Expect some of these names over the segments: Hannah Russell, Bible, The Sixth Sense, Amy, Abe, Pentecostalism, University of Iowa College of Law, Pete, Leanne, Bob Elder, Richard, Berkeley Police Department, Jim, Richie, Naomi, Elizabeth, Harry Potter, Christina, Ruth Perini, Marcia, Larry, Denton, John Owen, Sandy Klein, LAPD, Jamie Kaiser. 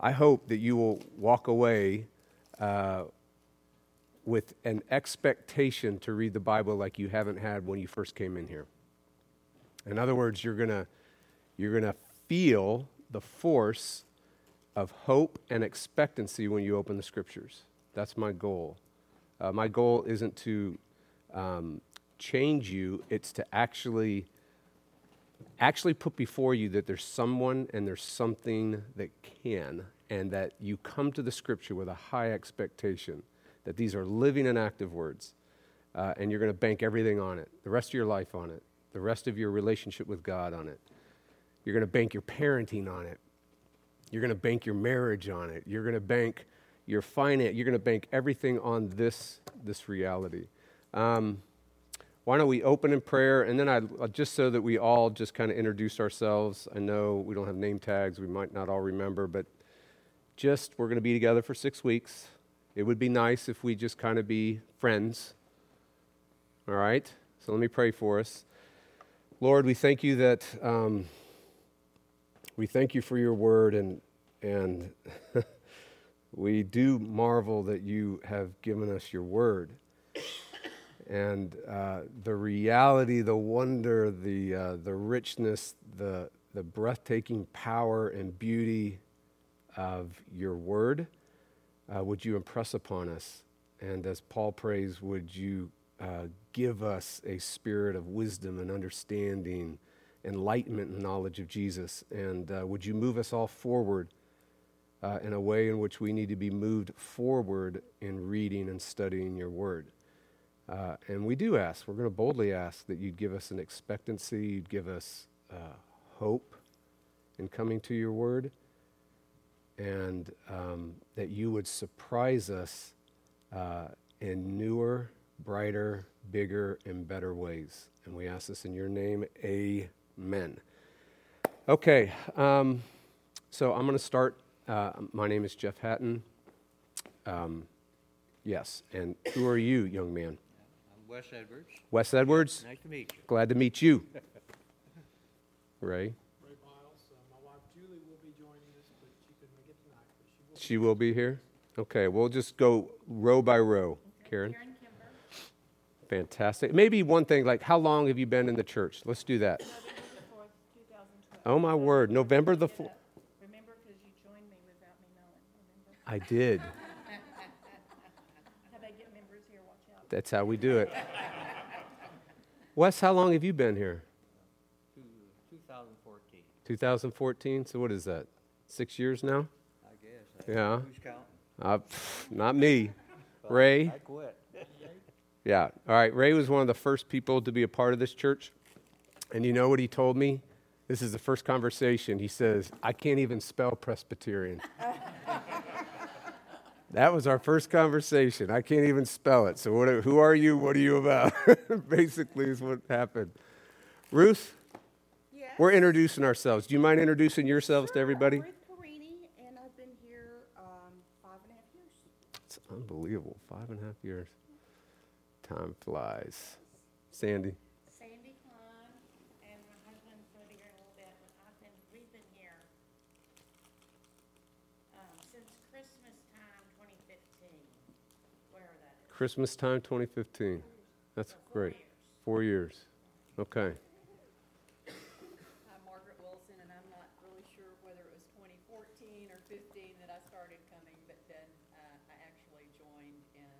I hope that you will walk away with an expectation to read the Bible like you haven't had when you first came in here. In other words, you're gonna feel the force of hope and expectancy when you open the Scriptures. That's my goal. My goal isn't to change you; it's to actually put before you that there's someone and there's something that can, and that you come to the Scripture with a high expectation that these are living and active words, and you're going to bank everything on it, the rest of your life on it, the rest of your relationship with God on it. You're going to bank your parenting on it. You're going to bank your marriage on it. You're going to bank your finance. You're going to bank everything on this reality. Why don't we open in prayer, and then just so that we all just kind of introduce ourselves. I know we don't have name tags. We might not all remember, but just we're going to be together for 6 weeks. It would be nice if we just kind of be friends. All right? So let me pray for us. Lord, we thank you that we thank you for your word, and we do marvel that you have given us your word. And the reality, the wonder, the richness, the breathtaking power and beauty of your word, would you impress upon us? And as Paul prays, would you give us a spirit of wisdom and understanding, enlightenment and knowledge of Jesus? And would you move us all forward in a way in which we need to be moved forward in reading and studying your word? And we do ask, we're going to boldly ask that you'd give us an expectancy, you'd give us hope in coming to your word, and that you would surprise us in newer, brighter, bigger, and better ways. And we ask this in your name, amen. Okay, so I'm going to start. My name is Jeff Hatton. Yes, and who are you, young man? Wes Edwards. Wes Edwards. Nice to meet you. Glad to meet you. Ray. Ray Miles. My wife Julie will be joining us, but she couldn't make it tonight. But she will be here? Okay, we'll just go row by row. Okay. Karen Kimber. Fantastic. Maybe one thing, like how long have you been in the church? Let's do that. November the 4th, 2012. Oh, my word. November the 4th. Remember, because you joined me without me knowing. Remember? I did. That's how we do it. Wes, how long have you been here? 2014. 2014? So what is that? 6 years now? I guess. Yeah. Who's counting? Not me. Ray? I quit. Yeah. All right. Ray was one of the first people to be a part of this church. And you know what he told me? This is the first conversation. He says, I can't even spell Presbyterian. That was our first conversation. I can't even spell it. So who are you? What are you about? Basically is what happened. Ruth, yes. We're introducing ourselves. Do you mind introducing yourselves to everybody? I'm Ruth Perini, and I've been here 5.5 years. It's unbelievable. 5.5 years. Time flies. Sandy. Sandy Klein, and my husband's going to be here in a little bit. We've been here since Christmas time. Christmas time, 2015. That's great. 4 years. Okay. I'm Margaret Wilson, and I'm not really sure whether it was 2014 or 15 that I started coming, but then I actually joined in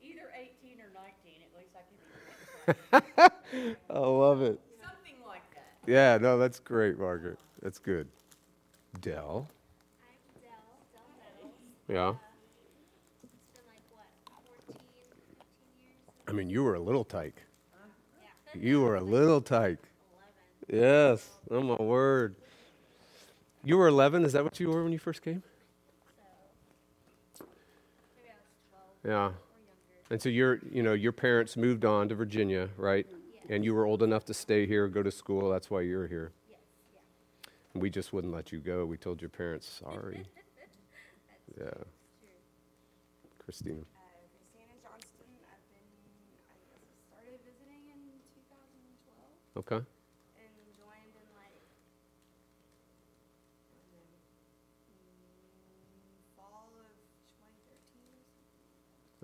either 18 or 19. At least I can be. I love it. Something like that. Yeah, no, that's great, Margaret. That's good. Dell. I'm Dell. Yeah. I mean, you were a little tyke. Yeah. You were a little tyke. 11. Yes. Oh, my word. You were 11? Is that what you were when you first came? So, maybe I was 12. Yeah. Or younger. And so your parents moved on to Virginia, right? Yes. And you were old enough to stay here, go to school. That's why you're here. Yes. Yeah. And we just wouldn't let you go. We told your parents, sorry. That's true. Christina. Okay. And joined in like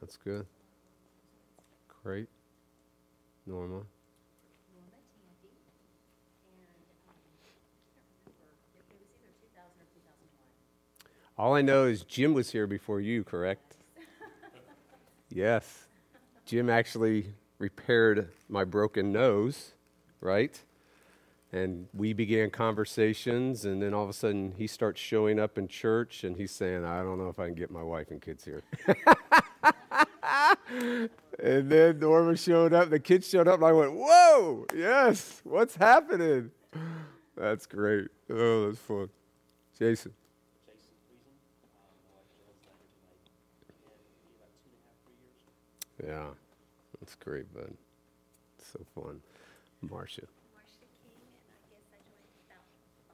That's good. Great. Norma. Tandy. And I can't remember. It was either 2000 or 2001. All I know is Jim was here before you, correct? Yes. Jim actually repaired my broken nose, right? And we began conversations, and then all of a sudden he starts showing up in church, and he's saying, I don't know if I can get my wife and kids here. And then Norma showed up, the kids showed up, and I went, whoa, yes, what's happening? That's great. Oh, that's fun. Jason. Yeah, that's great, bud. It's so fun. Marcia. Marcia came in, I guess I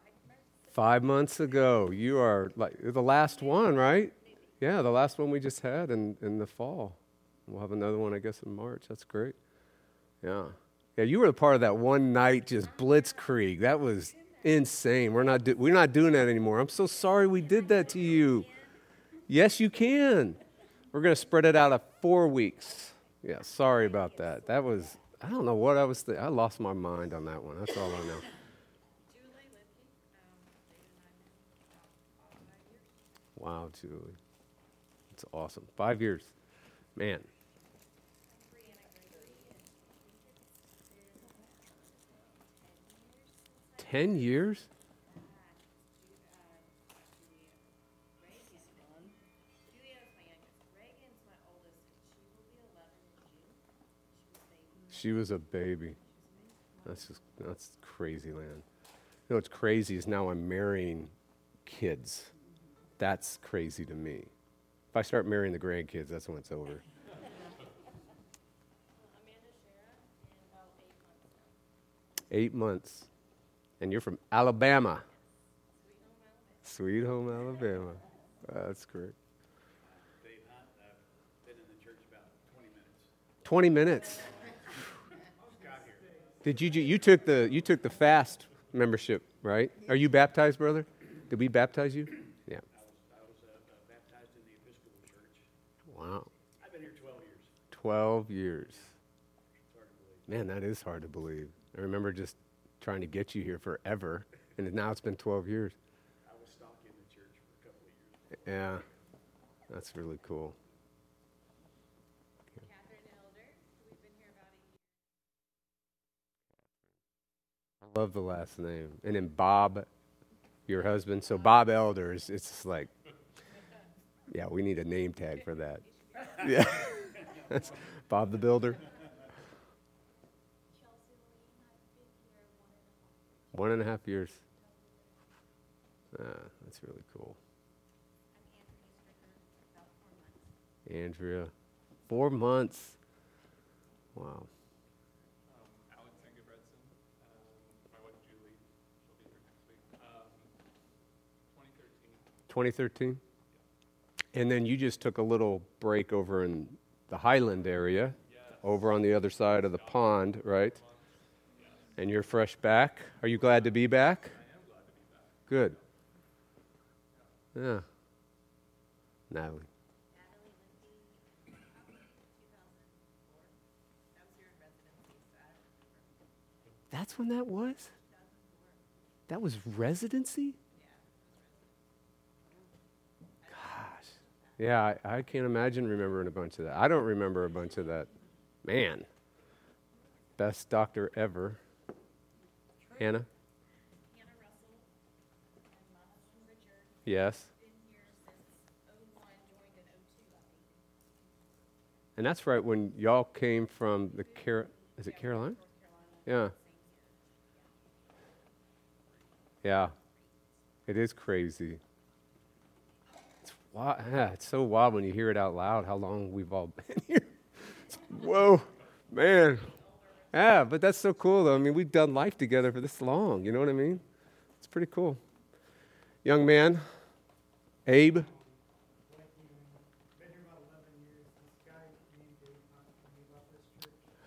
joined about 5 months ago. 5 months ago. You are like the last one, right? Maybe. Yeah, the last one we just had in the fall. We'll have another one, I guess, in March. That's great. Yeah. Yeah, you were a part of that one night just blitzkrieg. That was insane. We're not doing that anymore. I'm so sorry we did that to you. Yes, you can. We're going to spread it out of 4 weeks. Yeah, sorry about that. That was, I don't know what I was thinking. I lost my mind on that one. That's all I know. Wow, Julie. It's awesome. 5 years. Man. I'm 10 years? She was a baby. That's crazy land. You know what's crazy is now I'm marrying kids. That's crazy to me. If I start marrying the grandkids, that's when it's over. Amanda 8 months. And you're from Alabama. Sweet home Alabama. That's great. 20 minutes. Did you took the fast membership, right? Are you baptized, brother? Did we baptize you? Yeah. I was baptized in the Episcopal Church. Wow. I've been here 12 years. 12 years. It's hard to believe. Man, that is hard to believe. I remember just trying to get you here forever, and now it's been 12 years. I was stalking the church for a couple of years. Yeah. That's really cool. Love the last name. And then Bob, your husband. So Bob Elder, is, it's just like, yeah, we need a name tag for that. Yeah. That's Bob the Builder. 1.5 years. That's really cool. Andrea, 4 months. Wow. And then you just took a little break over in the Highland area, yes. Over on the other side of the pond, right? Yes. And you're fresh back. Are you glad to be back? I am glad to be back. Good. Yeah. Natalie. That's when that was? That was residency? Yeah, I can't imagine remembering a bunch of that. I don't remember a bunch of that. Man, best doctor ever. Hannah? Hannah Russell and my husband Richard. Yes. Been here since 01, joined in 02, I think. And that's right when y'all came from the Carolina? North Carolina. Yeah. It is crazy. Wow, it's so wild when you hear it out loud how long we've all been here. Whoa, man. Yeah, but that's so cool, though. I mean, we've done life together for this long. You know what I mean? It's pretty cool. Young man, Abe.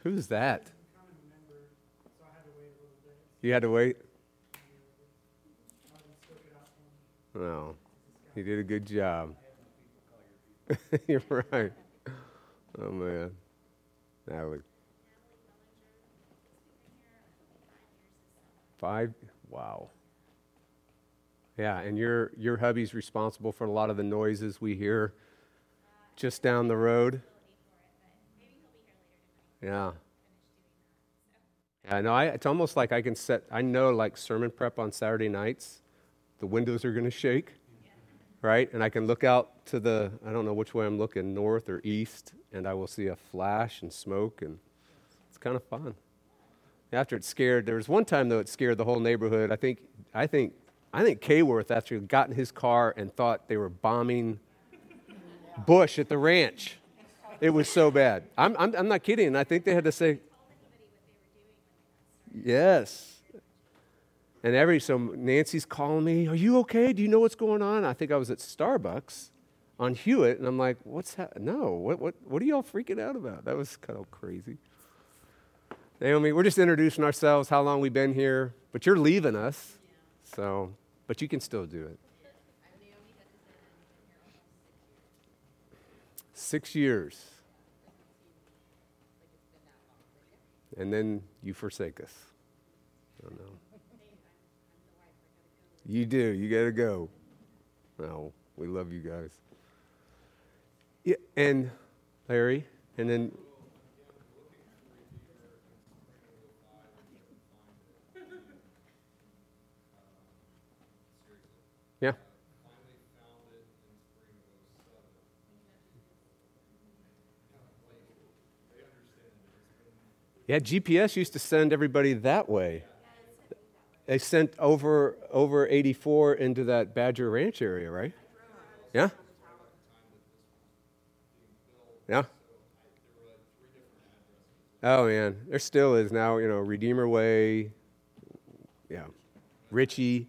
Who's that? You had to wait? No. You did a good job. You're right. Oh, man. Natalie. 5? Wow. Yeah, and your hubby's responsible for a lot of the noises we hear just down the road. Yeah. Yeah, no, it's almost like I can I know like sermon prep on Saturday nights, the windows are going to shake, right? And I can look out to I don't know which way I'm looking, north or east, and I will see a flash and smoke, and it's kind of fun. After it scared, there was one time though it scared the whole neighborhood. I think Kayworth actually got in his car and thought they were bombing Bush at the ranch. It was so bad. I'm not kidding. I think they had to say, yes. And so Nancy's calling me, are you okay? Do you know what's going on? I think I was at Starbucks on Hewitt, and I'm like, what's happening? No, what are y'all freaking out about? That was kind of crazy. Naomi, we're just introducing ourselves, how long we've been here, but you're leaving us, so, but you can still do it. 6 years. And then you forsake us. I don't know. You do. You got to go. No, we love you guys. Yeah, and Larry, and then... Yeah. Yeah, GPS used to send everybody that way. They sent over 84 into that Badger Ranch area, right? Yeah? Yeah? Oh, man. There still is now, Redeemer Way. Yeah. Richie.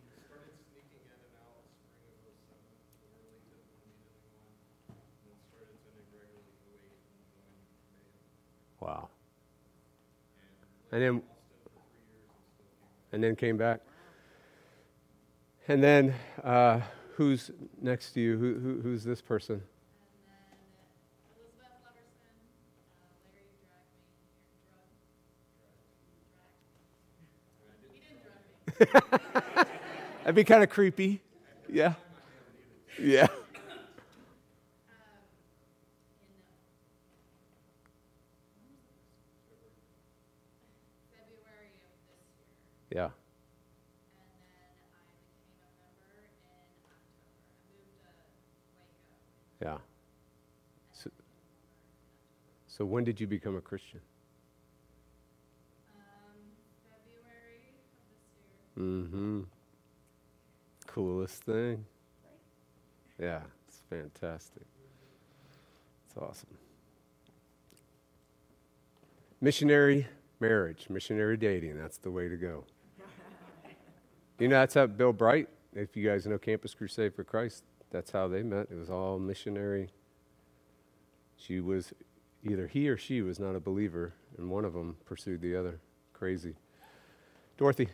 Wow. And then came back. And then who's next to you? Who's this person? Elizabeth Leverson, Larry drugged me. He didn't drug me. That'd be kind of creepy. Yeah. Yeah. Yeah. And then I became a member in October. I moved to Waco. Yeah. So when did you become a Christian? February of this year. Mm-hmm. Coolest thing. Right. Yeah, it's fantastic. It's awesome. Missionary marriage, missionary dating, that's the way to go. That's how Bill Bright, if you guys know Campus Crusade for Christ, that's how they met. It was all missionary. He or she was not a believer, and one of them pursued the other. Crazy. Dorothy.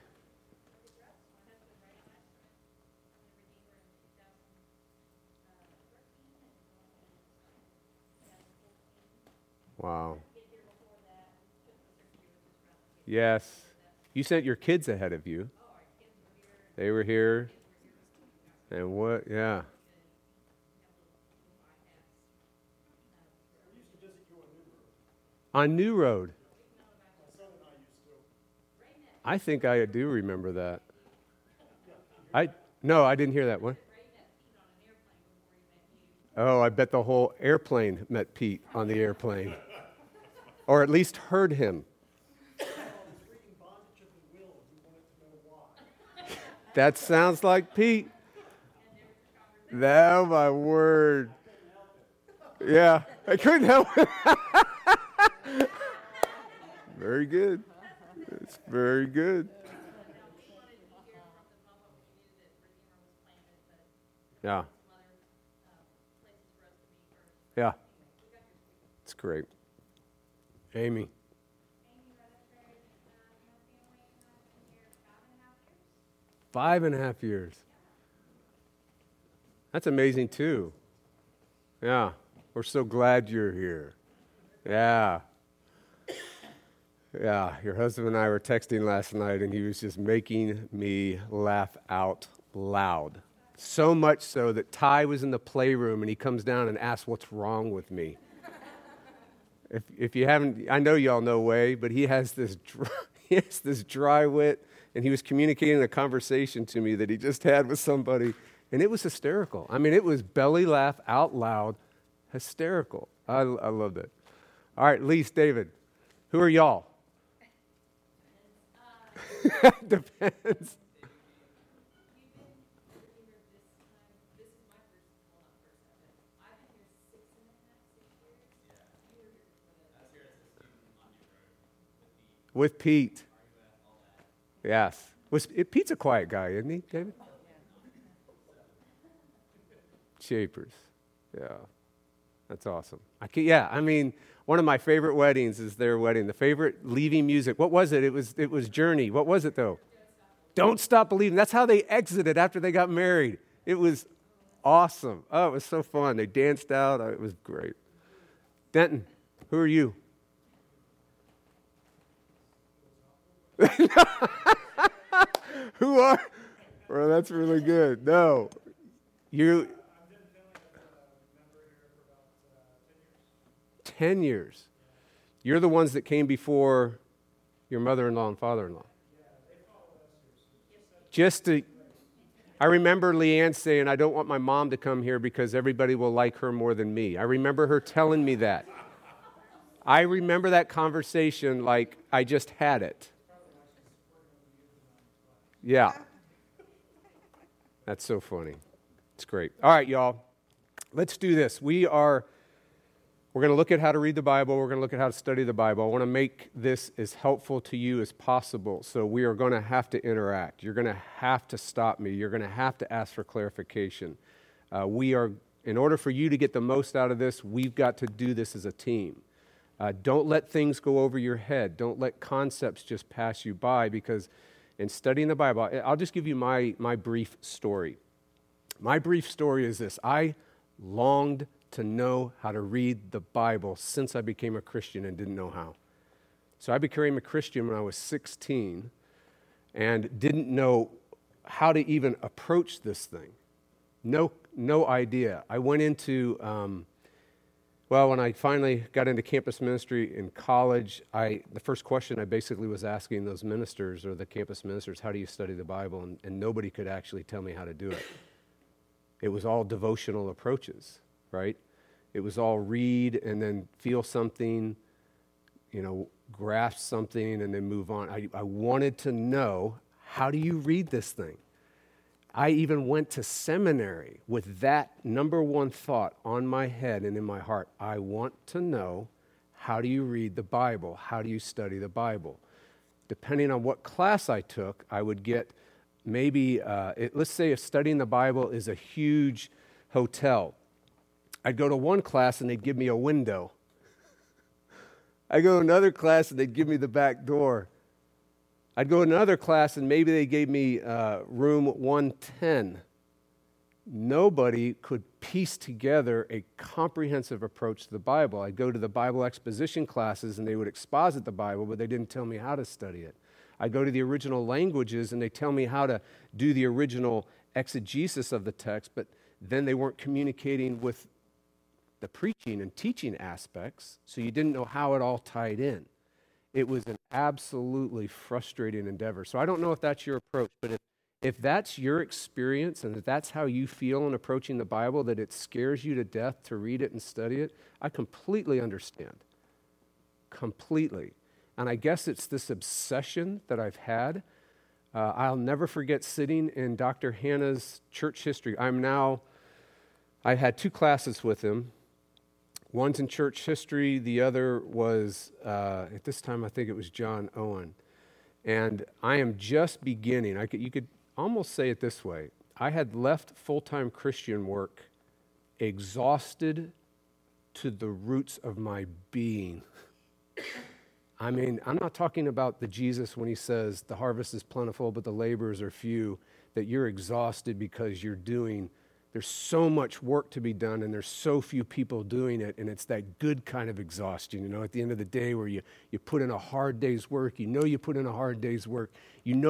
Wow. Yes. You sent your kids ahead of you. They were here, and what? Yeah. On New Road. I think I do remember that. I didn't hear that one. Oh, I bet the whole airplane met Pete on the airplane, or at least heard him. That sounds like Pete. Oh, my word. Yeah, I couldn't help it. Very good. It's very good. Yeah. Yeah. It's great. Amy. Five and a half years. That's amazing, too. Yeah. We're so glad you're here. Yeah. Yeah, your husband and I were texting last night, and he was just making me laugh out loud. So much so that Ty was in the playroom, and he comes down and asks what's wrong with me. If you haven't, I know y'all know Way, but he has this dry wit, and he was communicating a conversation to me that he just had with somebody, and it was hysterical. I mean, it was belly laugh out loud, hysterical. I loved it. All right, Lise, David, who are y'all? Depends. With Pete. Yes. Pete's a quiet guy, isn't he, David? Shapers. Yeah. That's awesome. One of my favorite weddings is their wedding. The favorite leaving music. What was it? It was Journey. What was it, though? Don't Stop Believing. That's how they exited after they got married. It was awesome. Oh, it was so fun. They danced out. It was great. Denton, who are you? Who are? Well, that's really good. No, you. 10 years. You're the ones that came before your mother-in-law and father-in-law. I remember Leanne saying, "I don't want my mom to come here because everybody will like her more than me." I remember her telling me that. I remember that conversation like I just had it. Yeah. That's so funny. It's great. All right, y'all. Let's do this. We're going to look at how to read the Bible. We're going to look at how to study the Bible. I want to make this as helpful to you as possible. So we are going to have to interact. You're going to have to stop me. You're going to have to ask for clarification. In order for you to get the most out of this, we've got to do this as a team. Don't let things go over your head. Don't let concepts just pass you by, because in studying the Bible, I'll just give you my brief story. My brief story is this. I longed to know how to read the Bible since I became a Christian and didn't know how. So I became a Christian when I was 16 and didn't know how to even approach this thing. No idea. I went into, when I finally got into campus ministry in college, the first question I basically was asking those ministers or the campus ministers, how do you study the Bible? And nobody could actually tell me how to do it. It was all devotional approaches, right? It was all read and then feel something, grasp something and then move on. I wanted to know, how do you read this thing? I even went to seminary with that number one thought on my head and in my heart. I want to know, how do you read the Bible? How do you study the Bible? Depending on what class I took, I would get maybe, let's say if studying the Bible is a huge hotel, I'd go to one class and they'd give me a window. I'd go to another class and they'd give me the back door. I'd go to another class, and maybe they gave me room 110. Nobody could piece together a comprehensive approach to the Bible. I'd go to the Bible exposition classes, and they would exposit the Bible, but they didn't tell me how to study it. I'd go to the original languages, and they tell me how to do the original exegesis of the text, but then they weren't communicating with the preaching and teaching aspects, so you didn't know how it all tied in. It was an absolutely frustrating endeavor. So I don't know if that's your approach, but if that's your experience and if that's how you feel in approaching the Bible, that it scares you to death to read it and study it, I completely understand. Completely. And I guess it's this obsession that I've had. I'll never forget sitting in Dr. Hannah's church history. I've had two classes with him. One's in church history, the other was, at this time I think it was John Owen. And I am just beginning. You could almost say it this way. I had left full-time Christian work exhausted to the roots of my being. I mean, I'm not talking about the Jesus when he says the harvest is plentiful but the laborers are few, that you're exhausted because you're doing There's so much work to be done, and there's so few people doing it, and it's that good kind of exhaustion, you know, at the end of the day where you put in a hard day's work, you know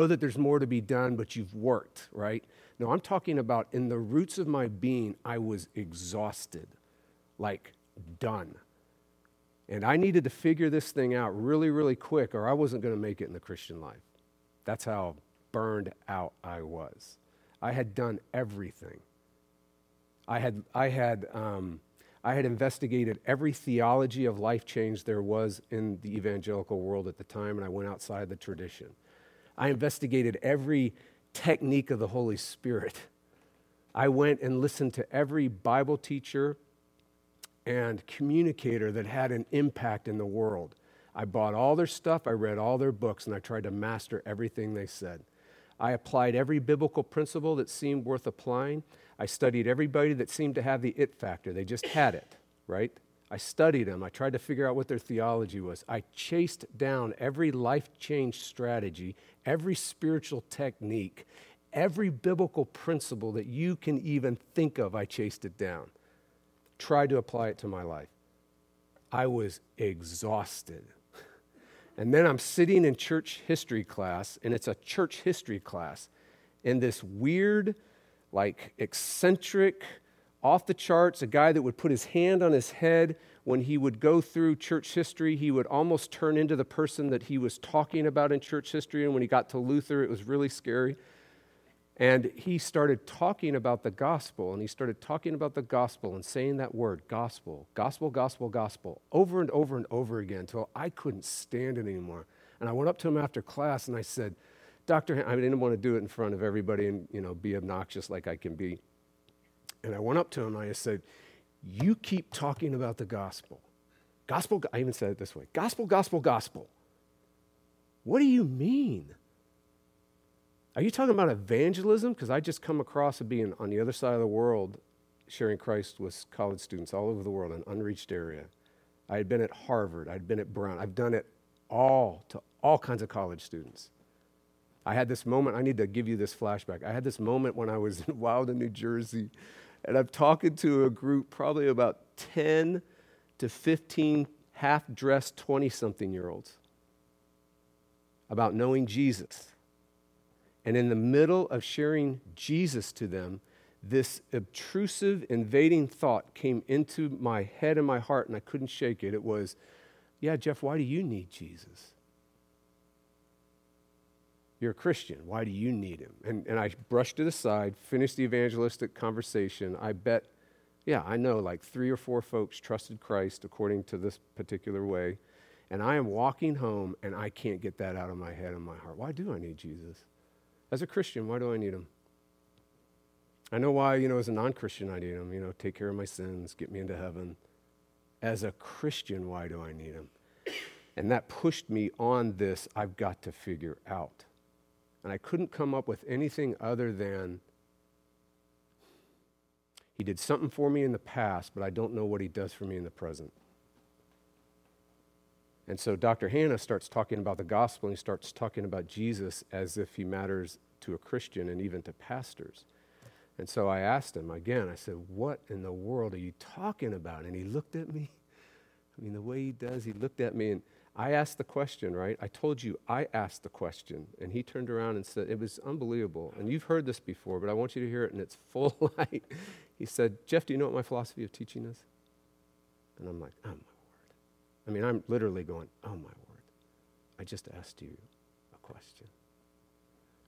that there's more to be done, but you've worked, right? No, I'm talking about in the roots of my being, I was exhausted, like done. And I needed to figure this thing out really, really quick, or I wasn't going to make it in the Christian life. That's how burned out I was. I had done everything. I had investigated every theology of life change there was in the evangelical world at the time, and I went outside the tradition. I investigated every technique of the Holy Spirit. I went and listened to every Bible teacher and communicator that had an impact in the world. I bought all their stuff, I read all their books, and I tried to master everything they said. I applied every biblical principle that seemed worth applying. I studied everybody that seemed to have the it factor. They just had it, right? I studied them. I tried to figure out what their theology was. I chased down every life change strategy, every spiritual technique, every biblical principle that you can even think of. I chased it down. Tried to apply it to my life. I was exhausted. And then I'm sitting in church history class, and it's a church history class, and this weird, like, eccentric, off the charts, a guy that would put his hand on his head when he would go through church history, he would almost turn into the person that he was talking about in church history, and when he got to Luther, it was really scary. And he started talking about the gospel, and saying that word, gospel, over and over and over again until I couldn't stand it anymore. And I went up to him after class, and I said, Dr. I didn't want to do it in front of everybody and, you know, be obnoxious like I can be. And I went up to him, and I said, you keep talking about the gospel. I even said it this way, gospel. What do you mean? Are you talking about evangelism? Because I just come across of being on the other side of the world, sharing Christ with college students all over the world, an unreached area. I had been at Harvard. I'd been at Brown. I've done it all to all kinds of college students. I had this moment. I need to give you this flashback. I had this moment when I was in Wilden, New Jersey, and I'm talking to a group, probably about 10 to 15 half-dressed 20-something-year-olds about knowing Jesus. And in the middle of sharing Jesus to them, this obtrusive, invading thought came into my head and my heart, and I couldn't shake it. It was, yeah, Jeff, why do you need Jesus? You're a Christian. Why do you need him? And I brushed to the side, finished the evangelistic conversation. I bet, yeah, I know, like 3 or 4 folks trusted Christ according to this particular way. And I am walking home, and I can't get that out of my head and my heart. Why do I need Jesus? As a Christian, why do I need him? I know why, you know, as a non-Christian, I need him. You know, take care of my sins, get me into heaven. As a Christian, why do I need him? And that pushed me on this, I've got to figure out. And I couldn't come up with anything other than, he did something for me in the past, but I don't know what he does for me in the present. And so Dr. Hannah starts talking about the gospel, and he starts talking about Jesus as if he matters to a Christian and even to pastors. And so I asked him again, I said, what in the world are you talking about? And he looked at me. I mean, the way he does, he looked at me, and I asked the question, right? I told you I asked the question, and he turned around and said, it was unbelievable. And you've heard this before, but I want you to hear it in its full light. He said, Jeff, do you know what my philosophy of teaching is? And I'm like, oh my word. I mean, I'm literally going, oh, my word, I just asked you a question.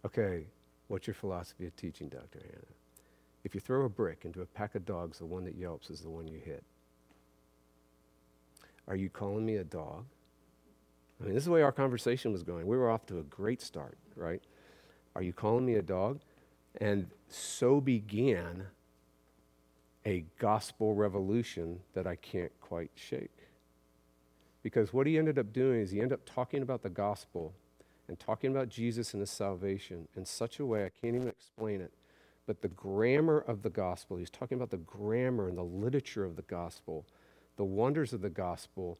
Okay, what's your philosophy of teaching, Dr. Hannah? If you throw a brick into a pack of dogs, the one that yelps is the one you hit. Are you calling me a dog? I mean, this is the way our conversation was going. We were off to a great start, right? Are you calling me a dog? And so began a gospel revolution that I can't quite shake. Because what he ended up doing is he ended up talking about the gospel and talking about Jesus and his salvation in such a way, I can't even explain it, but the grammar of the gospel, he's talking about the grammar and the literature of the gospel, the wonders of the gospel,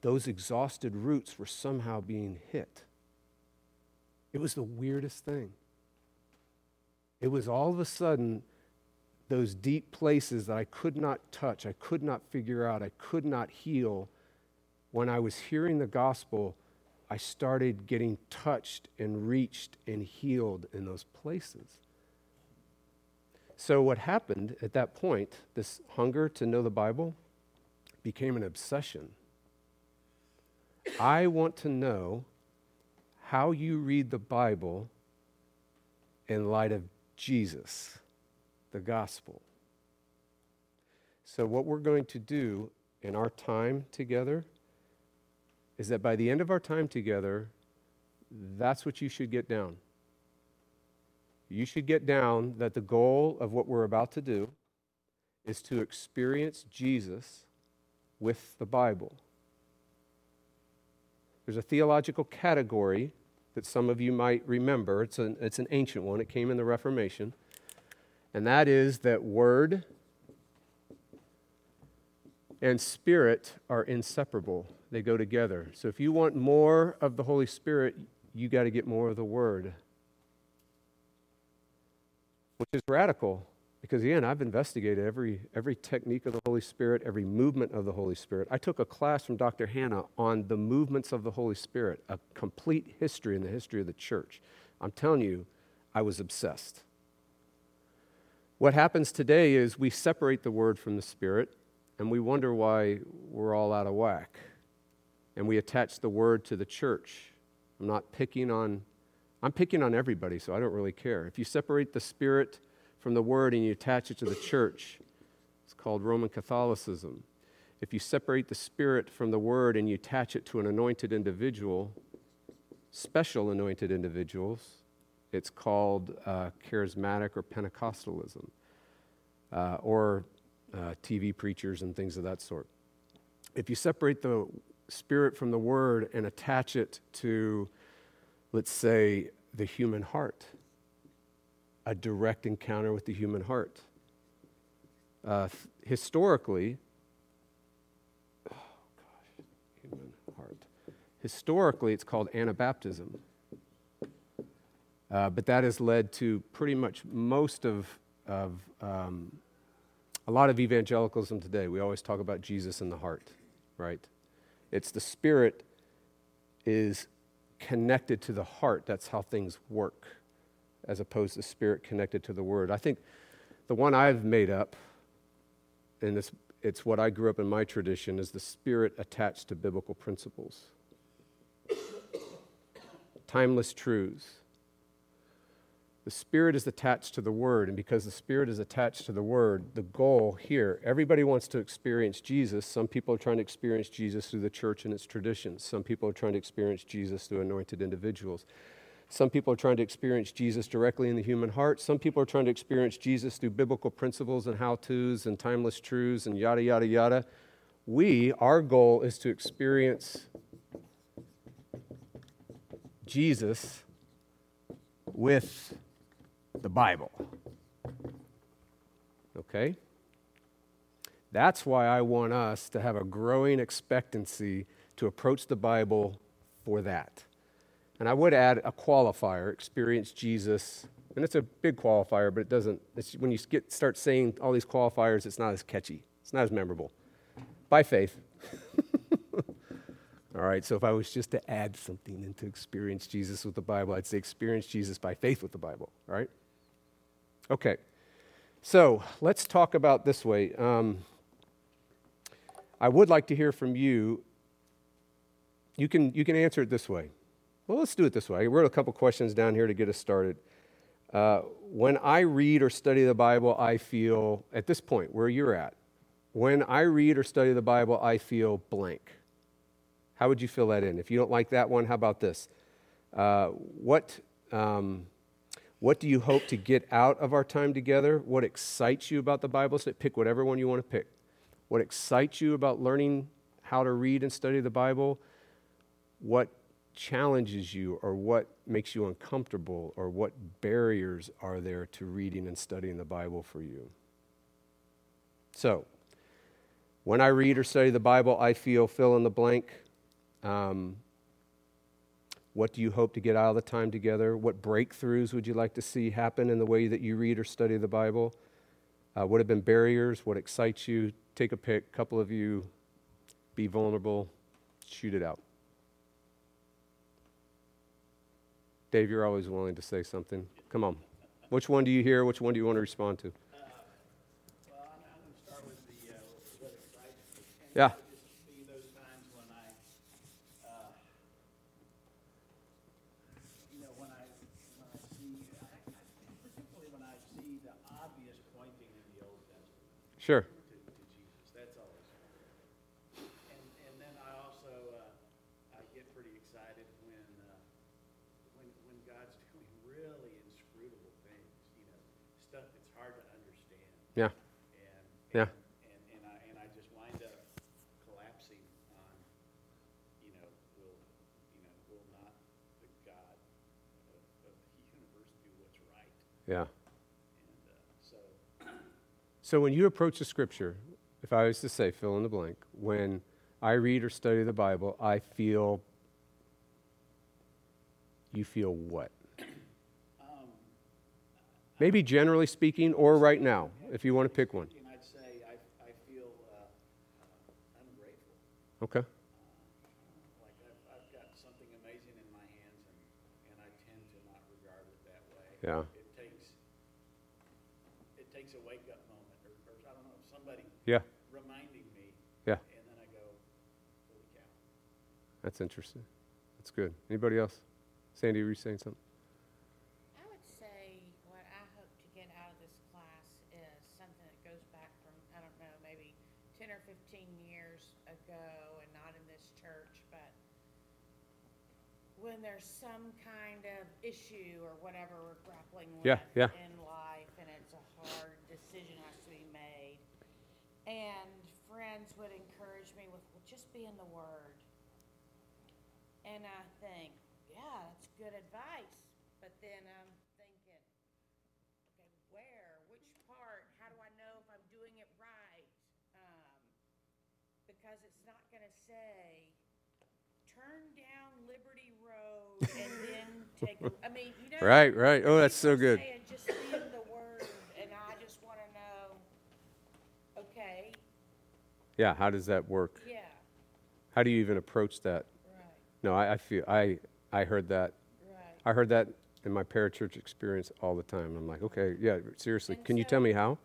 those exhausted roots were somehow being hit. It was the weirdest thing. It was all of a sudden those deep places that I could not touch, I could not figure out, I could not heal. When I was hearing the gospel, I started getting touched and reached and healed in those places. So what happened at that point, this hunger to know the Bible became an obsession. I want to know how you read the Bible in light of Jesus, the gospel. So what we're going to do in our time together is that by the end of our time together, that's what you should get down. You should get down that the goal of what we're about to do is to experience Jesus with the Bible. There's a theological category that some of you might remember. It's an ancient one. It came in the Reformation. And that is that word and spirit are inseparable. They go together. So if you want more of the Holy Spirit, you got to get more of the Word, which is radical because, again, I've investigated every technique of the Holy Spirit, every movement of the Holy Spirit. I took a class from Dr. Hannah on the movements of the Holy Spirit, a complete history in the history of the church. I'm telling you, I was obsessed. What happens today is we separate the Word from the Spirit, and we wonder why we're all out of whack. And we attach the Word to the church. I'm picking on everybody, so I don't really care. If you separate the Spirit from the Word and you attach it to the church, it's called Roman Catholicism. If you separate the Spirit from the Word and you attach it to an anointed individual, special anointed individuals, it's called charismatic or Pentecostalism, or TV preachers and things of that sort. If you separate the Spirit from the Word and attach it to, let's say, the human heart, a direct encounter with the human heart. Historically, it's called Anabaptism. But that has led to pretty much most of a lot of evangelicalism today. We always talk about Jesus in the heart, right? It's the Spirit is connected to the heart. That's how things work, as opposed to the Spirit connected to the Word. I think the one I've made up, and it's what I grew up in my tradition, is the Spirit attached to biblical principles. Timeless truths. The Spirit is attached to the Word, and because the Spirit is attached to the Word, the goal here, everybody wants to experience Jesus. Some people are trying to experience Jesus through the church and its traditions. Some people are trying to experience Jesus through anointed individuals. Some people are trying to experience Jesus directly in the human heart. Some people are trying to experience Jesus through biblical principles and how-tos and timeless truths and yada, yada, yada. Our goal is to experience Jesus with the Bible. Okay? That's why I want us to have a growing expectancy to approach the Bible for that. And I would add a qualifier, experience Jesus. And it's a big qualifier, but when you start saying all these qualifiers, it's not as catchy. It's not as memorable. By faith. All right, so if I was just to add something into experience Jesus with the Bible, I'd say experience Jesus by faith with the Bible, all right? Okay, so let's talk about this way. I would like to hear from you. You can answer it this way. Well, let's do it this way. I wrote a couple questions down here to get us started. When I read or study the Bible, I feel, at this point, where you're at, when I read or study the Bible, I feel blank. How would you fill that in? If you don't like that one, how about this? What do you hope to get out of our time together? What excites you about the Bible? So pick whatever one you want to pick. What excites you about learning how to read and study the Bible? What challenges you, or what makes you uncomfortable, or what barriers are there to reading and studying the Bible for you? So, when I read or study the Bible, I feel fill in the blank. What do you hope to get out of the time together? What breakthroughs would you like to see happen in the way that you read or study the Bible? What have been barriers? What excites you? Take a pick, couple of you, be vulnerable, shoot it out. Dave, you're always willing to say something. Come on. Which one do you hear? Which one do you want to respond to? Well, I'm going to start with the what excites me. Yeah. See those times when I see, particularly when I see the obvious pointing in the Old Testament. Sure. To Jesus, that's always fun. And then I also I get pretty excited when God's doing really inscrutable things, you know, stuff that's hard to understand. Yeah. And I just wind up collapsing on, will not the God of the universe do what's right? Yeah. And so when you approach the Scripture, if I was to say fill in the blank, when I read or study the Bible, I feel. You feel what? Maybe generally speaking, or right now, if you want to pick one. I'd say I feel ungrateful. Okay. Like I've got something amazing in my hands, and I tend to not regard it that way. Yeah. It takes a wake up moment, or I don't know, somebody. Yeah. Reminding me. Yeah. And then I go, holy cow. That's interesting. That's good. Anybody else? Sandy, were you saying something? I would say what I hope to get out of this class is something that goes back from, I don't know, maybe 10 or 15 years ago, and not in this church, but when there's some kind of issue or whatever we're grappling with in life, and it's a hard decision has to be made, and friends would encourage me with, well, just be in the Word. And I think, yeah, that's good advice, but then I'm thinking, okay, where, which part, how do I know if I'm doing it right? Because it's not going to say, turn down Liberty Road and then take a, Right. Oh, that's so good. Just leave the Word, and I just want to know, okay. Yeah, how does that work? Yeah. How do you even approach that? Right. No, I heard that. Right. I heard that in my parachurch experience all the time. I'm like, okay, yeah, seriously, and can you tell me how?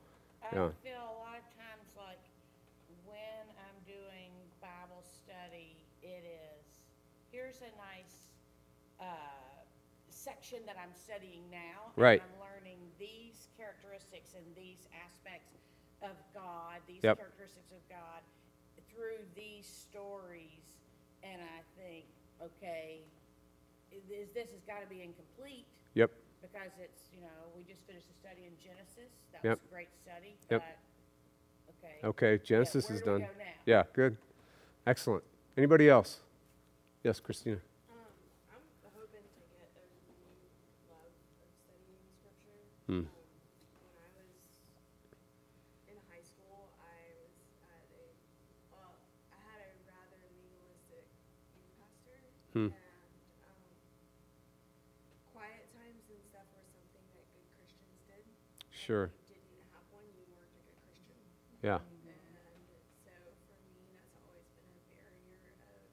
I feel a lot of times like when I'm doing Bible study, it is, here's a nice section that I'm studying now. Right. And I'm learning these characteristics and these aspects of God, these characteristics of God through these stories. And I think, okay, this has got to be incomplete. Yep. Because it's, we just finished a study in Genesis. That was a great study. Yep. But, okay, Genesis is done. Where do we go now? Yeah, good. Excellent. Anybody else? Yes, Christina. I'm hoping to get a new love of studying Scripture. When I was in high school, I was at I had a rather legalistic youth pastor. Sure. You didn't have one, you weren't a good Christian. Yeah. And so for me, that's always been a barrier of,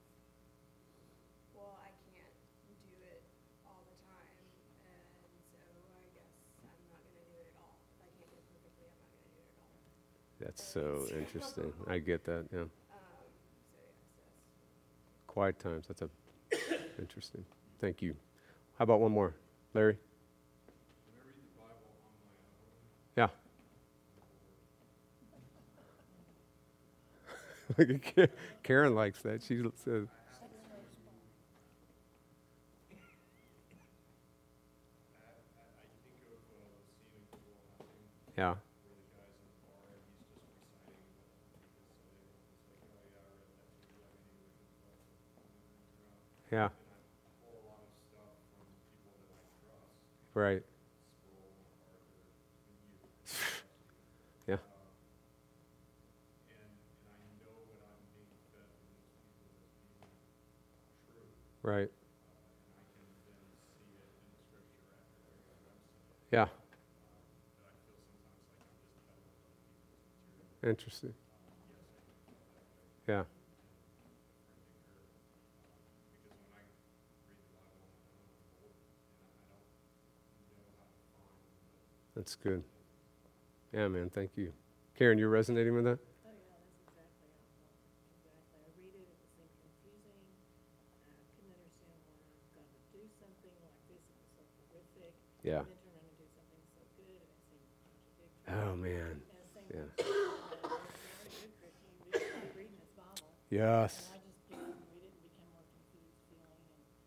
well, I can't do it all the time, and so I guess I'm not going to do it at all. If I can't do it perfectly, I'm not going to do it at all. That's so interesting. I get that, yeah. So quiet times, that's a interesting. Thank you. How about one more? Larry? Yeah. Karen likes that. She says. Yeah. Yeah. Right. Right. Yeah. Interesting. Yeah. That's good. Yeah, man, thank you. Karen, you're resonating with that? Oh, yeah, that's exactly how it felt. Exactly. I read it, it was like confusing. I couldn't understand why God would do something like this. It was so horrific. Yeah. And then turn around and do something so good. It seemed contradictory. Oh, man. Yeah. Yes. And I just get to read it and become more confused feeling, and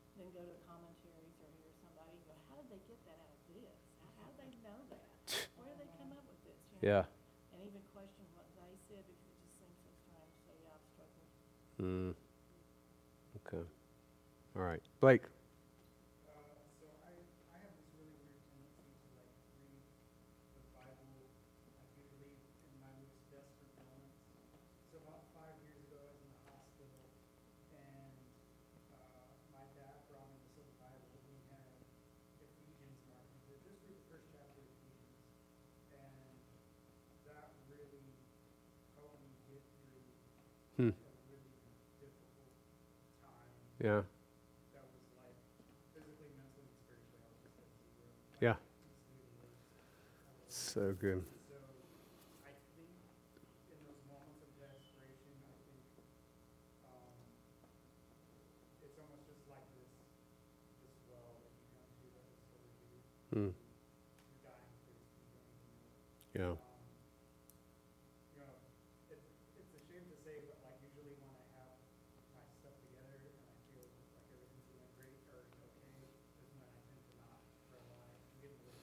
then go to the commentaries or hear somebody go, how did they get that out of this? How did they know that? Where did they come up with this? You know? Yeah. And even question what they said because it just seems sometimes so I've struggled. Okay. All right. Blake. So I have this really weird tendency to like read the Bible. I could read in my most desperate moments. So about 5 years ago, I was in the hospital, and my dad brought me this little Bible, and we had Ephesians marked. He said, just read the first chapter of Ephesians, and that really helped me get through a really difficult time. Yeah. That was like physically, mentally, and spiritually. I was just at zero. Yeah. So good. Yeah. You know, it's a shame to say, but like usually when I have my stuff together and I feel like everything's doing great or okay, is when I tend to not rely on getting away.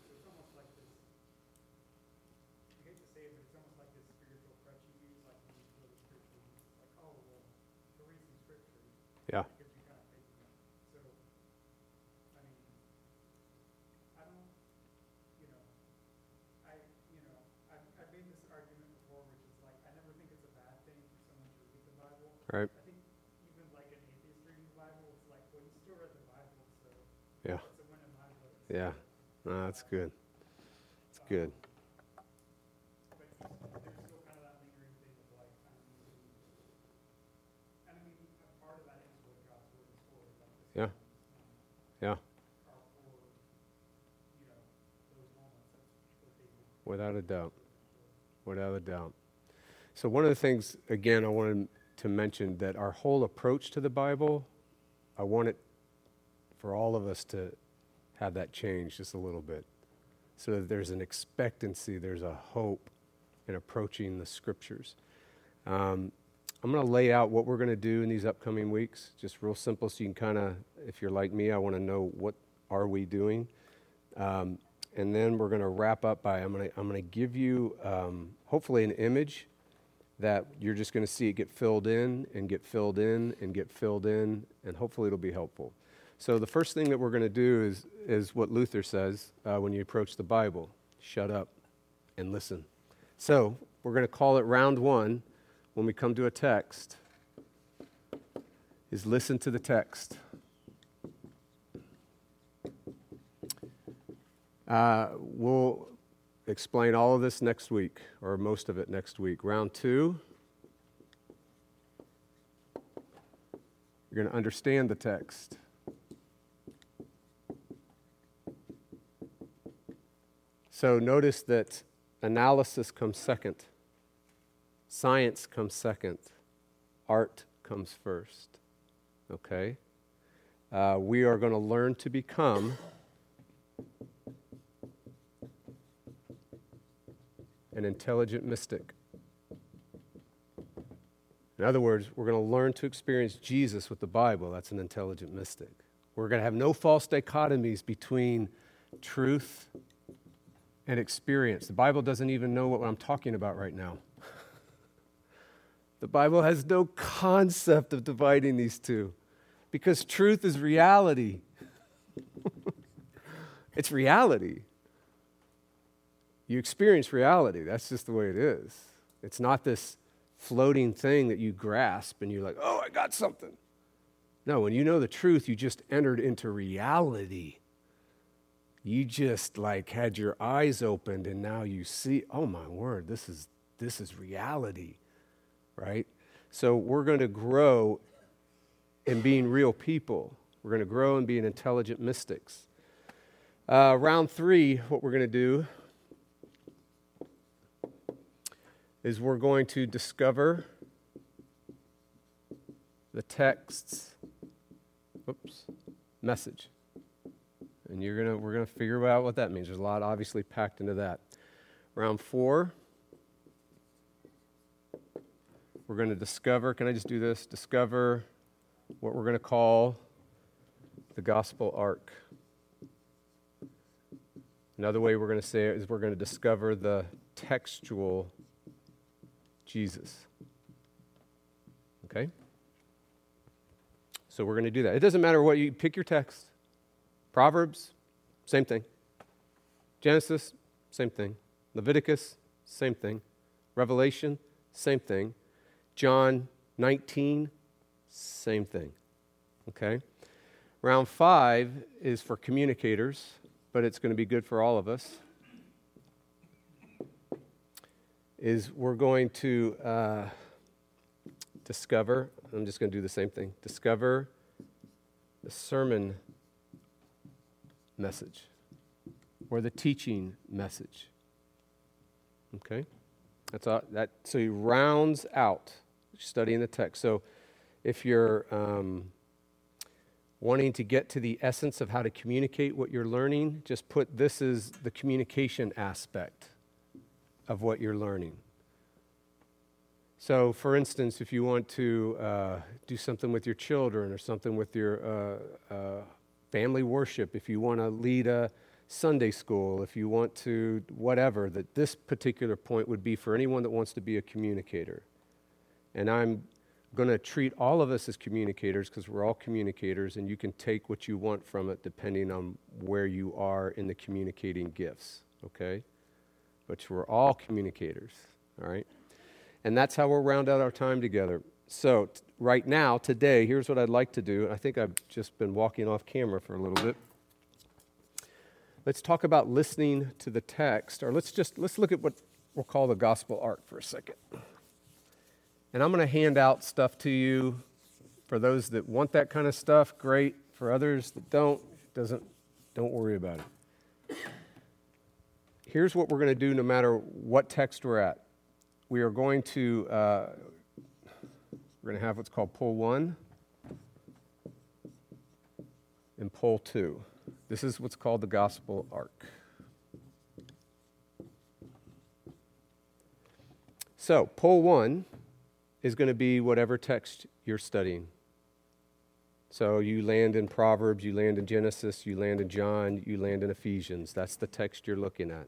So it's almost like this, I hate to say it, but it's almost like this spiritual crutch you use, like when you go to scripture, it's like, oh, well, to read some scripture. Yeah. Right. I think even like an atheist reading the Bible, it's like, well, you still read the Bible, so yeah. It's a win in my book. Yeah. No, that's good. It's good. But there's still kind of that lingering thing of like, I mean, part of that is what God's word is for. Like this yeah. Are for, you know, those moments. That's what they do. Without a doubt. Without a doubt. So one of the things, again, I wanted to mention that our whole approach to the Bible, I want it for all of us to have that change just a little bit, so that there's an expectancy, there's a hope in approaching the Scriptures. I'm going to lay out what we're going to do in these upcoming weeks, just real simple, so you can kind of, if you're like me, I want to know what are we doing, and then we're going to wrap up by I'm going to give you hopefully an image that you're just going to see it get filled in and get filled in and get filled in, and hopefully it'll be helpful. So the first thing that we're going to do is what Luther says when you approach the Bible, shut up and listen. So we're going to call it round one when we come to a text, is listen to the text. We'll explain all of this next week, or most of it next week. Round two, you're going to understand the text. So notice that analysis comes second, science comes second, art comes first. Okay? We are going to learn to become an intelligent mystic. In other words, we're going to learn to experience Jesus with the Bible. That's an intelligent mystic. We're going to have no false dichotomies between truth and experience. The Bible doesn't even know what I'm talking about right now. The Bible has no concept of dividing these two, because truth is reality. It's reality. You experience reality. That's just the way it is. It's not this floating thing that you grasp and you're like, oh, I got something. No, when you know the truth, you just entered into reality. You just like had your eyes opened and now you see, oh my word, this is this is reality, right? So we're going to grow in being real people. We're going to grow in being intelligent mystics. Round three, what we're going to do is we're going to discover the text's message. And we're gonna figure out what that means. There's a lot obviously packed into that. Round four, we're gonna discover, can I just do this? Discover what we're gonna call the gospel arc. Another way we're gonna say it is we're gonna discover the textual Jesus. Okay? So we're going to do that. It doesn't matter what you pick your text. Proverbs, same thing. Genesis, same thing. Leviticus, same thing. Revelation, same thing. John 19, same thing. Okay? Round five is for communicators, but it's going to be good for all of us. Is we're going to discover, I'm just going to do the same thing. Discover the sermon message or the teaching message. Okay? That's all, that. So he rounds out studying the text. So if you're wanting to get to the essence of how to communicate what you're learning, just put this is the communication aspect of what you're learning. So, for instance, if you want to do something with your children or something with your family worship, if you want to lead a Sunday school, if you want to whatever, that this particular point would be for anyone that wants to be a communicator. And I'm going to treat all of us as communicators because we're all communicators, and you can take what you want from it depending on where you are in the communicating gifts, okay? But we're all communicators, all right? And that's how we'll round out our time together. So right now, today, here's what I'd like to do. I think I've just been walking off camera for a little bit. Let's talk about listening to the text, or let's look at what we'll call the gospel arc for a second. And I'm going to hand out stuff to you. For those that want that kind of stuff, great. For others that don't worry about it. Here's what we're going to do no matter what text we're at. We are going to we're going to have what's called poll one and poll two. This is what's called the gospel arc. So poll one is going to be whatever text you're studying. So you land in Proverbs, you land in Genesis, you land in John, you land in Ephesians. That's the text you're looking at.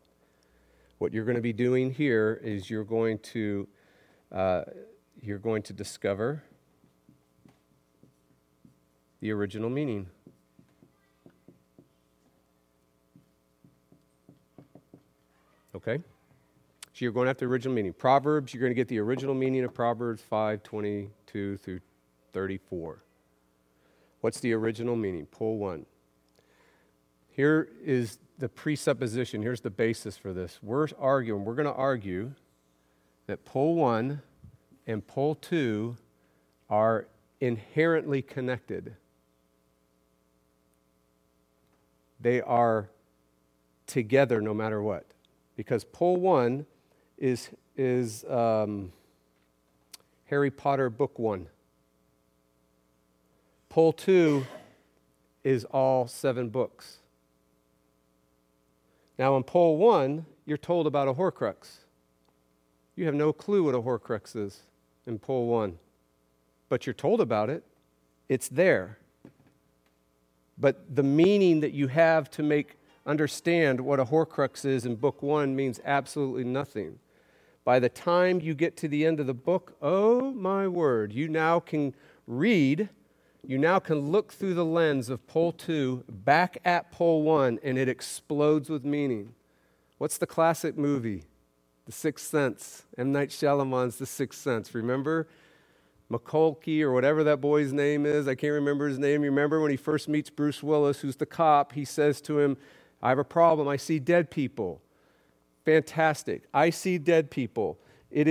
What you're going to be doing here is you're going to discover the original meaning. Okay? So you're going after the original meaning. Proverbs, you're going to get the original meaning of Proverbs 5:22 through 34. What's the original meaning? Poll one. Here is the presupposition. Here's the basis for this. We're going to argue that pole one and pole two are inherently connected. They are together no matter what. Because pole one is Harry Potter book one. Pole two is all 7 books. Now, in poll one, you're told about a Horcrux. You have no clue what a Horcrux is in poll one. But you're told about it. It's there. But the meaning that you have to make understand what a Horcrux is in book one means absolutely nothing. By the time you get to the end of the book, oh my word, you now can read. You now can look through the lens of poll two back at poll one, and it explodes with meaning. What's the classic movie? The Sixth Sense. M. Night Shyamalan's The Sixth Sense. Remember McCulkey or whatever that boy's name is? I can't remember his name. You remember when he first meets Bruce Willis, who's the cop, he says to him, I have a problem. I see dead people. Fantastic. I see dead people. It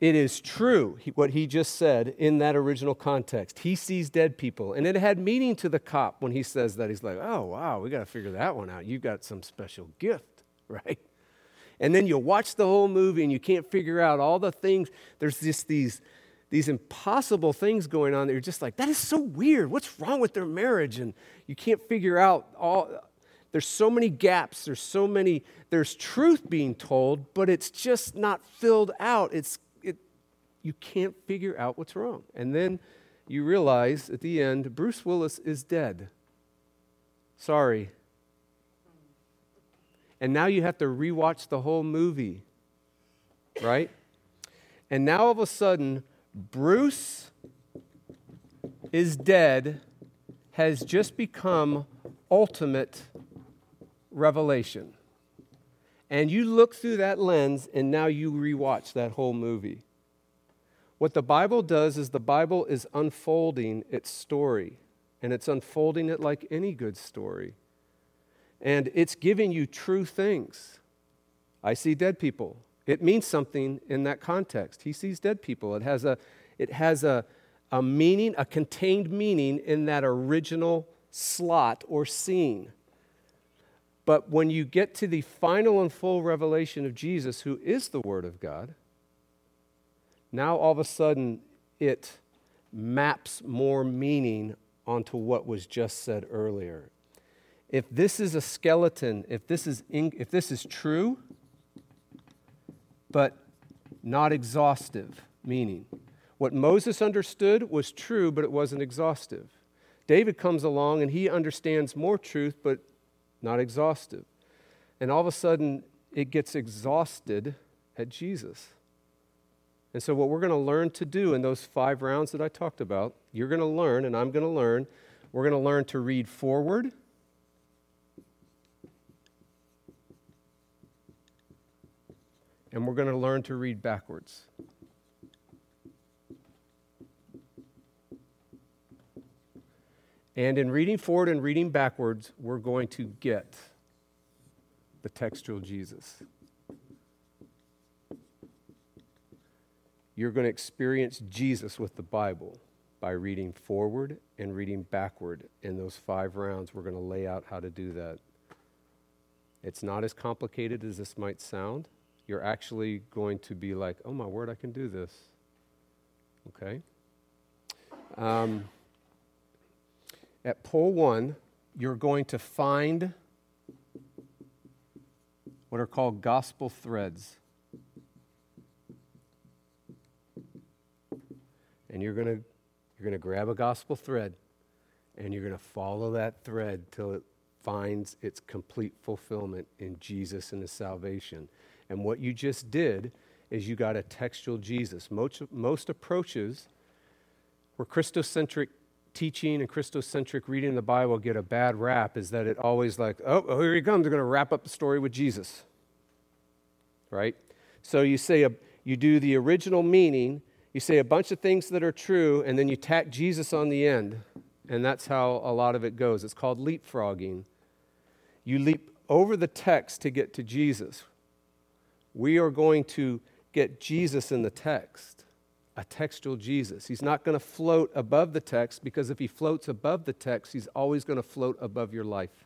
is true, what he just said in that original context. He sees dead people. And it had meaning to the cop when he says that. He's like, oh, wow, we got to figure that one out. You've got some special gift, right? And then you watch the whole movie and you can't figure out all the things. There's just these impossible things going on that you're just like, that is so weird. What's wrong with their marriage? And you can't figure out all. There's so many gaps. There's truth being told, but it's just not filled out. You can't figure out what's wrong. And then you realize at the end, Bruce Willis is dead. Sorry. And now you have to rewatch the whole movie, right? And now all of a sudden, Bruce is dead has just become ultimate revelation. And you look through that lens, and now you rewatch that whole movie. What the Bible does is the Bible is unfolding its story, and it's unfolding it like any good story. And it's giving you true things. I see dead people. It means something in that context. He sees dead people. It has a meaning, a contained meaning in that original slot or scene. But when you get to the final and full revelation of Jesus, who is the Word of God, now all of a sudden it maps more meaning onto what was just said earlier. If this is a skeleton, if this is true, but not exhaustive meaning. What Moses understood was true, but it wasn't exhaustive. David comes along and he understands more truth, but not exhaustive. And all of a sudden it gets exhausted at Jesus. And so what we're going to learn to do in those 5 rounds that I talked about, you're going to learn and I'm going to learn, we're going to learn to read forward, and we're going to learn to read backwards. And in reading forward and reading backwards, we're going to get the textual Jesus. You're going to experience Jesus with the Bible by reading forward and reading backward. In those 5 rounds, we're going to lay out how to do that. It's not as complicated as this might sound. You're actually going to be like, oh my word, I can do this. Okay? At poll 1, you're going to find what are called gospel threads. And you're going to grab a gospel thread and you're going to follow that thread till it finds its complete fulfillment in Jesus and his salvation. And what you just did is you got a textual Jesus. Most approaches where Christocentric teaching and Christocentric reading of the Bible get a bad rap is that it always like, oh, here he comes. They're going to wrap up the story with Jesus, right? So you say you do the original meaning. You say a bunch of things that are true, and then you tack Jesus on the end, and that's how a lot of it goes. It's called leapfrogging. You leap over the text to get to Jesus. We are going to get Jesus in the text, a textual Jesus. He's not going to float above the text, because if he floats above the text, he's always going to float above your life.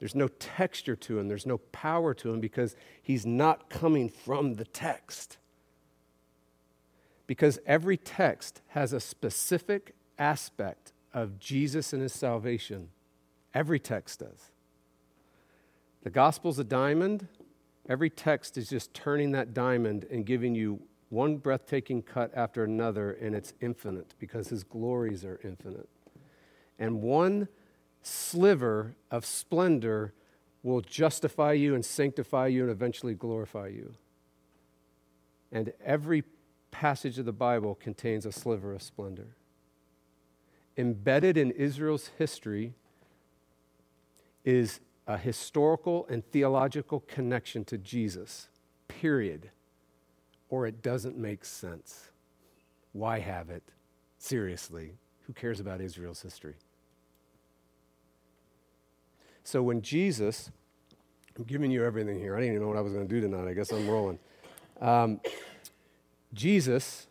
There's no texture to him. There's no power to him, because he's not coming from the text. Because every text has a specific aspect of Jesus and his salvation. Every text does. The gospel's a diamond. Every text is just turning that diamond and giving you one breathtaking cut after another, and it's infinite because his glories are infinite. And one sliver of splendor will justify you and sanctify you and eventually glorify you. And every passage of the Bible contains a sliver of splendor. Embedded in Israel's history is a historical and theological connection to Jesus, period. Or it doesn't make sense. Why have it? Seriously, who cares about Israel's history? So when Jesus, I'm giving you everything here. I didn't even know what I was going to do tonight. I guess I'm rolling. Jesus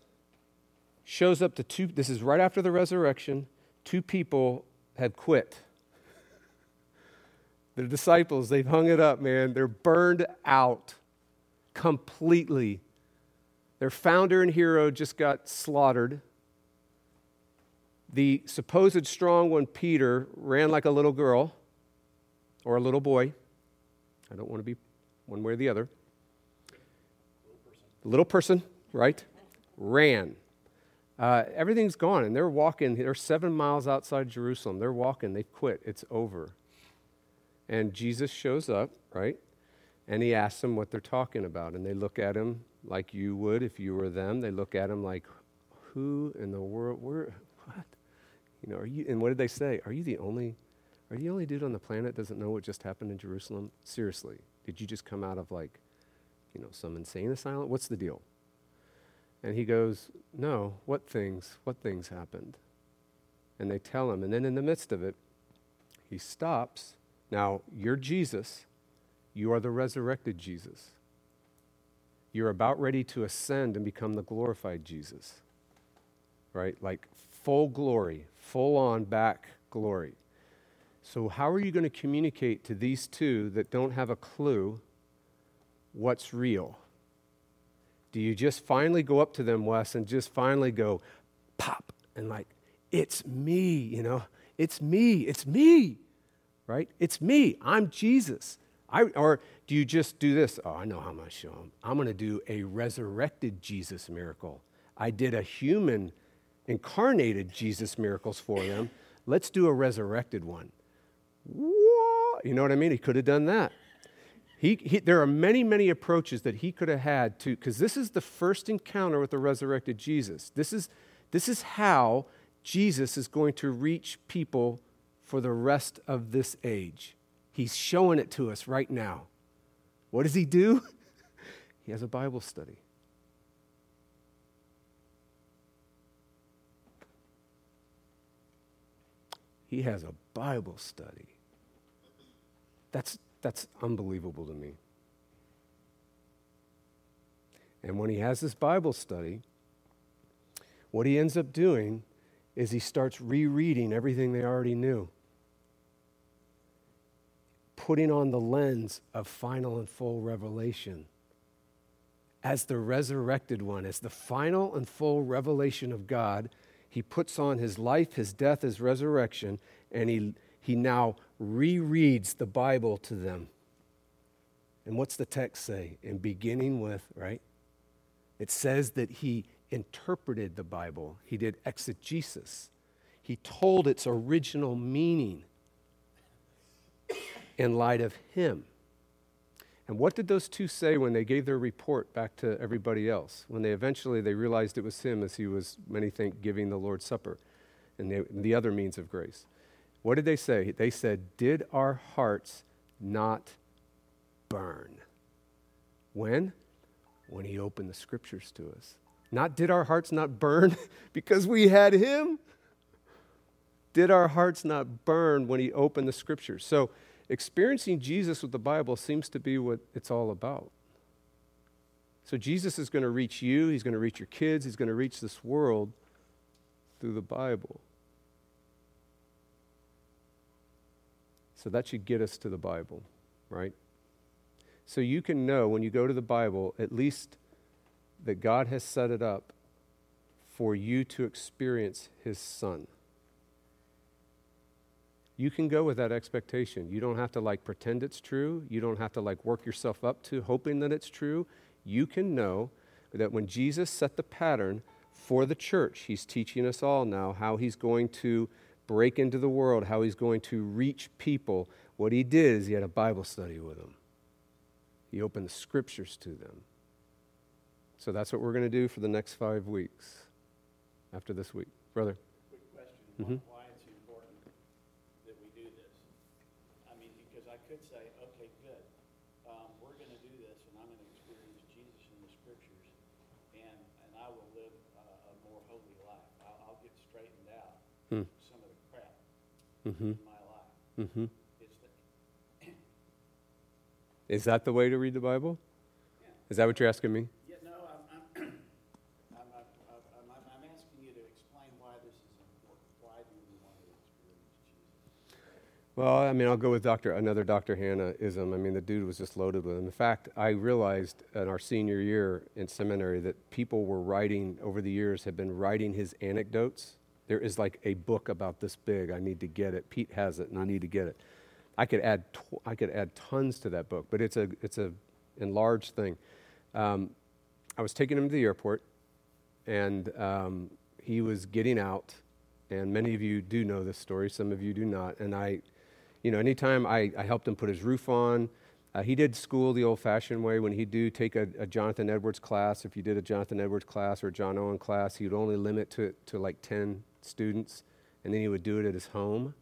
shows up to two, this is right after the resurrection, two people have quit. They're disciples, they've hung it up, man. They're burned out completely. Their founder and hero just got slaughtered. The supposed strong one, Peter, ran like a little girl or a little boy. I don't want to be one way or the other. The little person, right, ran. Everything's gone, and they're walking. They're 7 miles outside Jerusalem. They're walking. They've quit. It's over. And Jesus shows up, right, and he asks them what they're talking about. And they look at him like you would if you were them. They look at him like, who in the world? Where? What? You know, are you? And what did they say? Are you the only dude on the planet that doesn't know what just happened in Jerusalem? Seriously, did you just come out of like, you know, some insane asylum? What's the deal? And he goes, no, what things happened? And they tell him. And then in the midst of it, he stops. Now, you're Jesus. You are the resurrected Jesus. You're about ready to ascend and become the glorified Jesus, right? Like full glory, full on back glory. So how are you going to communicate to these two that don't have a clue what's real? Do you just finally go up to them, Wes, and just finally go, pop, and like, it's me, you know? It's me, right? It's me. I'm Jesus. Or do you just do this? Oh, I know how I'm going to show them. I'm going to do a resurrected Jesus miracle. I did a human incarnated Jesus miracles for them. Let's do a resurrected one. Whoa! You know what I mean? He could have done that. There are many, many approaches that he could have had to, because this is the first encounter with the resurrected Jesus. This is how Jesus is going to reach people for the rest of this age. He's showing it to us right now. What does he do? He has a Bible study. He has a Bible study. That's unbelievable to me. And when he has this Bible study, what he ends up doing is he starts rereading everything they already knew, putting on the lens of final and full revelation as the resurrected one, as the final and full revelation of God. He puts on his life, his death, his resurrection, and he now rereads the Bible to them. And what's the text say? And beginning with, right? It says that he interpreted the Bible. He did exegesis. He told its original meaning in light of him. And what did those two say when they gave their report back to everybody else? When they eventually realized it was him, as he was, many think, giving the Lord's Supper and the other means of grace. What did they say? They said, did our hearts not burn? When? When he opened the scriptures to us. Not did our hearts not burn because we had him? Did our hearts not burn when he opened the scriptures? So experiencing Jesus with the Bible seems to be what it's all about. So Jesus is going to reach you. He's going to reach your kids. He's going to reach this world through the Bible. So that should get us to the Bible, right? So you can know when you go to the Bible, at least that God has set it up for you to experience his Son. You can go with that expectation. You don't have to like pretend it's true. You don't have to like work yourself up to hoping that it's true. You can know that when Jesus set the pattern for the church, he's teaching us all now how he's going to break into the world, how he's going to reach people. What he did is he had a Bible study with them. He opened the scriptures to them. So that's what we're going to do for the next 5 weeks after this week. Brother. Quick question. Why it's important that we do this? I mean, because I could say, okay, good. We're going to do this, and I'm going to experience Jesus in the scriptures, and I will live a more holy life. I'll get straightened out. My life. Mm-hmm. Is that the way to read the Bible? Yeah. Is that what you're asking me? Yeah, no, Well, I mean, I'll go with another Dr. Hannah-ism. I mean, the dude was just loaded with them. In fact, I realized in our senior year in seminary that people were writing, over the years, have been writing his anecdotes. There is like a book about this big. I need to get it. Pete has it, and I need to get it. I could add tons to that book, but it's a enlarged thing. I was taking him to the airport, and he was getting out, and many of you do know this story. Some of you do not, and anytime I helped him put his roof on, he did school the old-fashioned way. When he'd take a Jonathan Edwards class, if you did a Jonathan Edwards class or a John Owen class, he would only limit to like 10 students, and then he would do it at his home.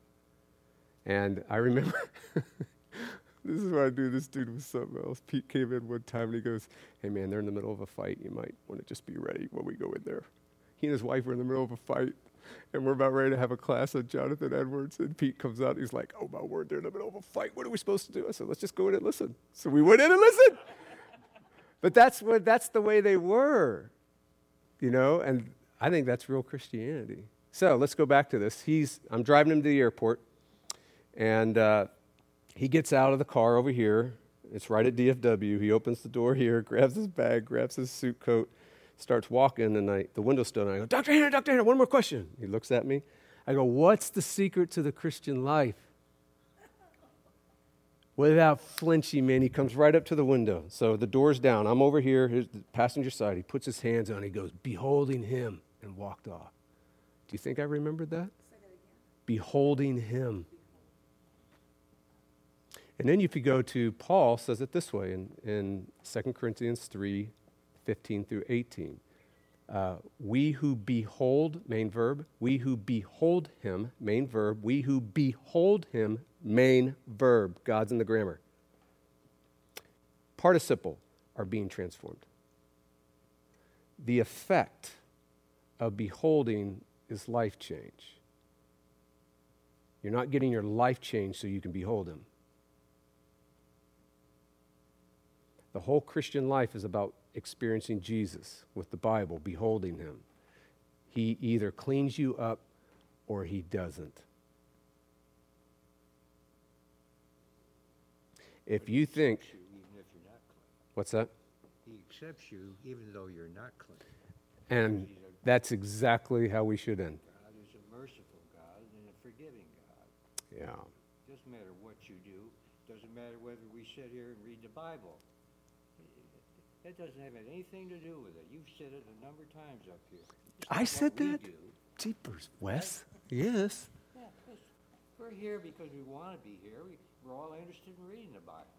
And I remember, this is what I do. This dude was something else. Pete came in one time, and he goes, hey, man, they're in the middle of a fight. You might want to just be ready when we go in there. He and his wife were in the middle of a fight, and we're about ready to have a class on Jonathan Edwards, and Pete comes out, and he's like, oh, my word, they're in the middle of a fight. What are we supposed to do? I said, let's just go in and listen. So we went in and listened. But that's the way they were, and I think that's real Christianity. So let's go back to this. I'm driving him to the airport, and he gets out of the car over here. It's right at DFW. He opens the door here, grabs his bag, grabs his suit coat, starts walking, and the window's still, and I go, Dr. Hannah, one more question. He looks at me. I go, what's the secret to the Christian life? Without flinching, man, he comes right up to the window. So the door's down. I'm over here, here's the passenger side. He puts his hands on, he goes, beholding him, and walked off. Do you think I remembered that? Say that again. Beholding him. And then if you go to Paul, says it this way in 2 Corinthians 3, 15 through 18. We who behold, main verb, we who behold him, main verb, we who behold him, main verb. God's in the grammar. Participle, are being transformed. The effect of beholding is life change. You're not getting your life changed so you can behold him. The whole Christian life is about experiencing Jesus with the Bible, beholding him. He either cleans you up or he doesn't. If you think... You, even if you're not clean. What's that? He accepts you even though you're not clean. And that's exactly how we should end. God is a merciful God and a forgiving God. Yeah. It doesn't matter what you do. It doesn't matter whether we sit here and read the Bible. That doesn't have anything to do with it. You've said it a number of times up here. I said that? Jeepers, Wes. Yes. Yeah, we're here because we want to be here. We're all interested in reading the Bible.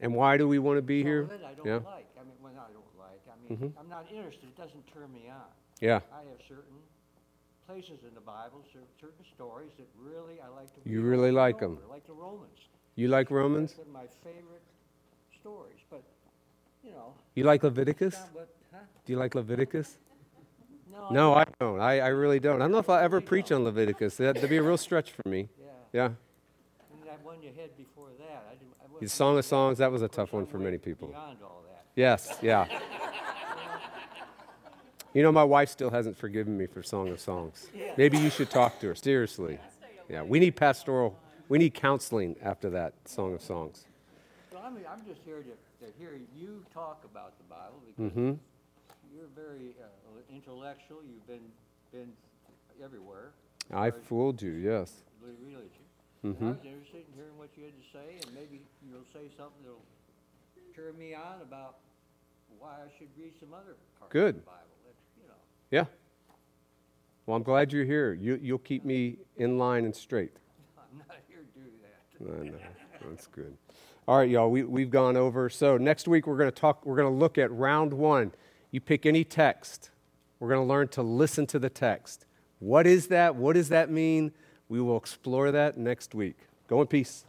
And why do we want to be here? That I don't like. I mean, well, I don't like. I mean, I'm not interested. It doesn't turn me on. Yeah. I have certain places in the Bible, certain stories that really I like to read. You really like them. I like the Romans. You like Romans? They're my favorite stories, but... You like Leviticus? Do you like Leviticus? No, I don't. I really don't. I don't know if I'll ever preach on Leviticus. That'd be a real stretch for me. Yeah. And that one you had before that. The Song of Songs, that was a tough one for many people. Beyond all that. Yes, yeah. My wife still hasn't forgiven me for Song of Songs. Maybe you should talk to her, seriously. Yeah, we need counseling after that Song of Songs. I'm just here to hear you talk about the Bible because you're very intellectual. You've been everywhere. I fooled you, yes. Religion. I was interested in hearing what you had to say, and maybe you'll say something that'll turn me on about why I should read some other parts of the Bible. Yeah. Well, I'm glad you're here. You'll keep me in line and straight. I'm not here to do that. No, that's good. All right, y'all, we've gone over. So next week we're going to look at round one. You pick any text. We're going to learn to listen to the text. What is that? What does that mean? We will explore that next week. Go in peace.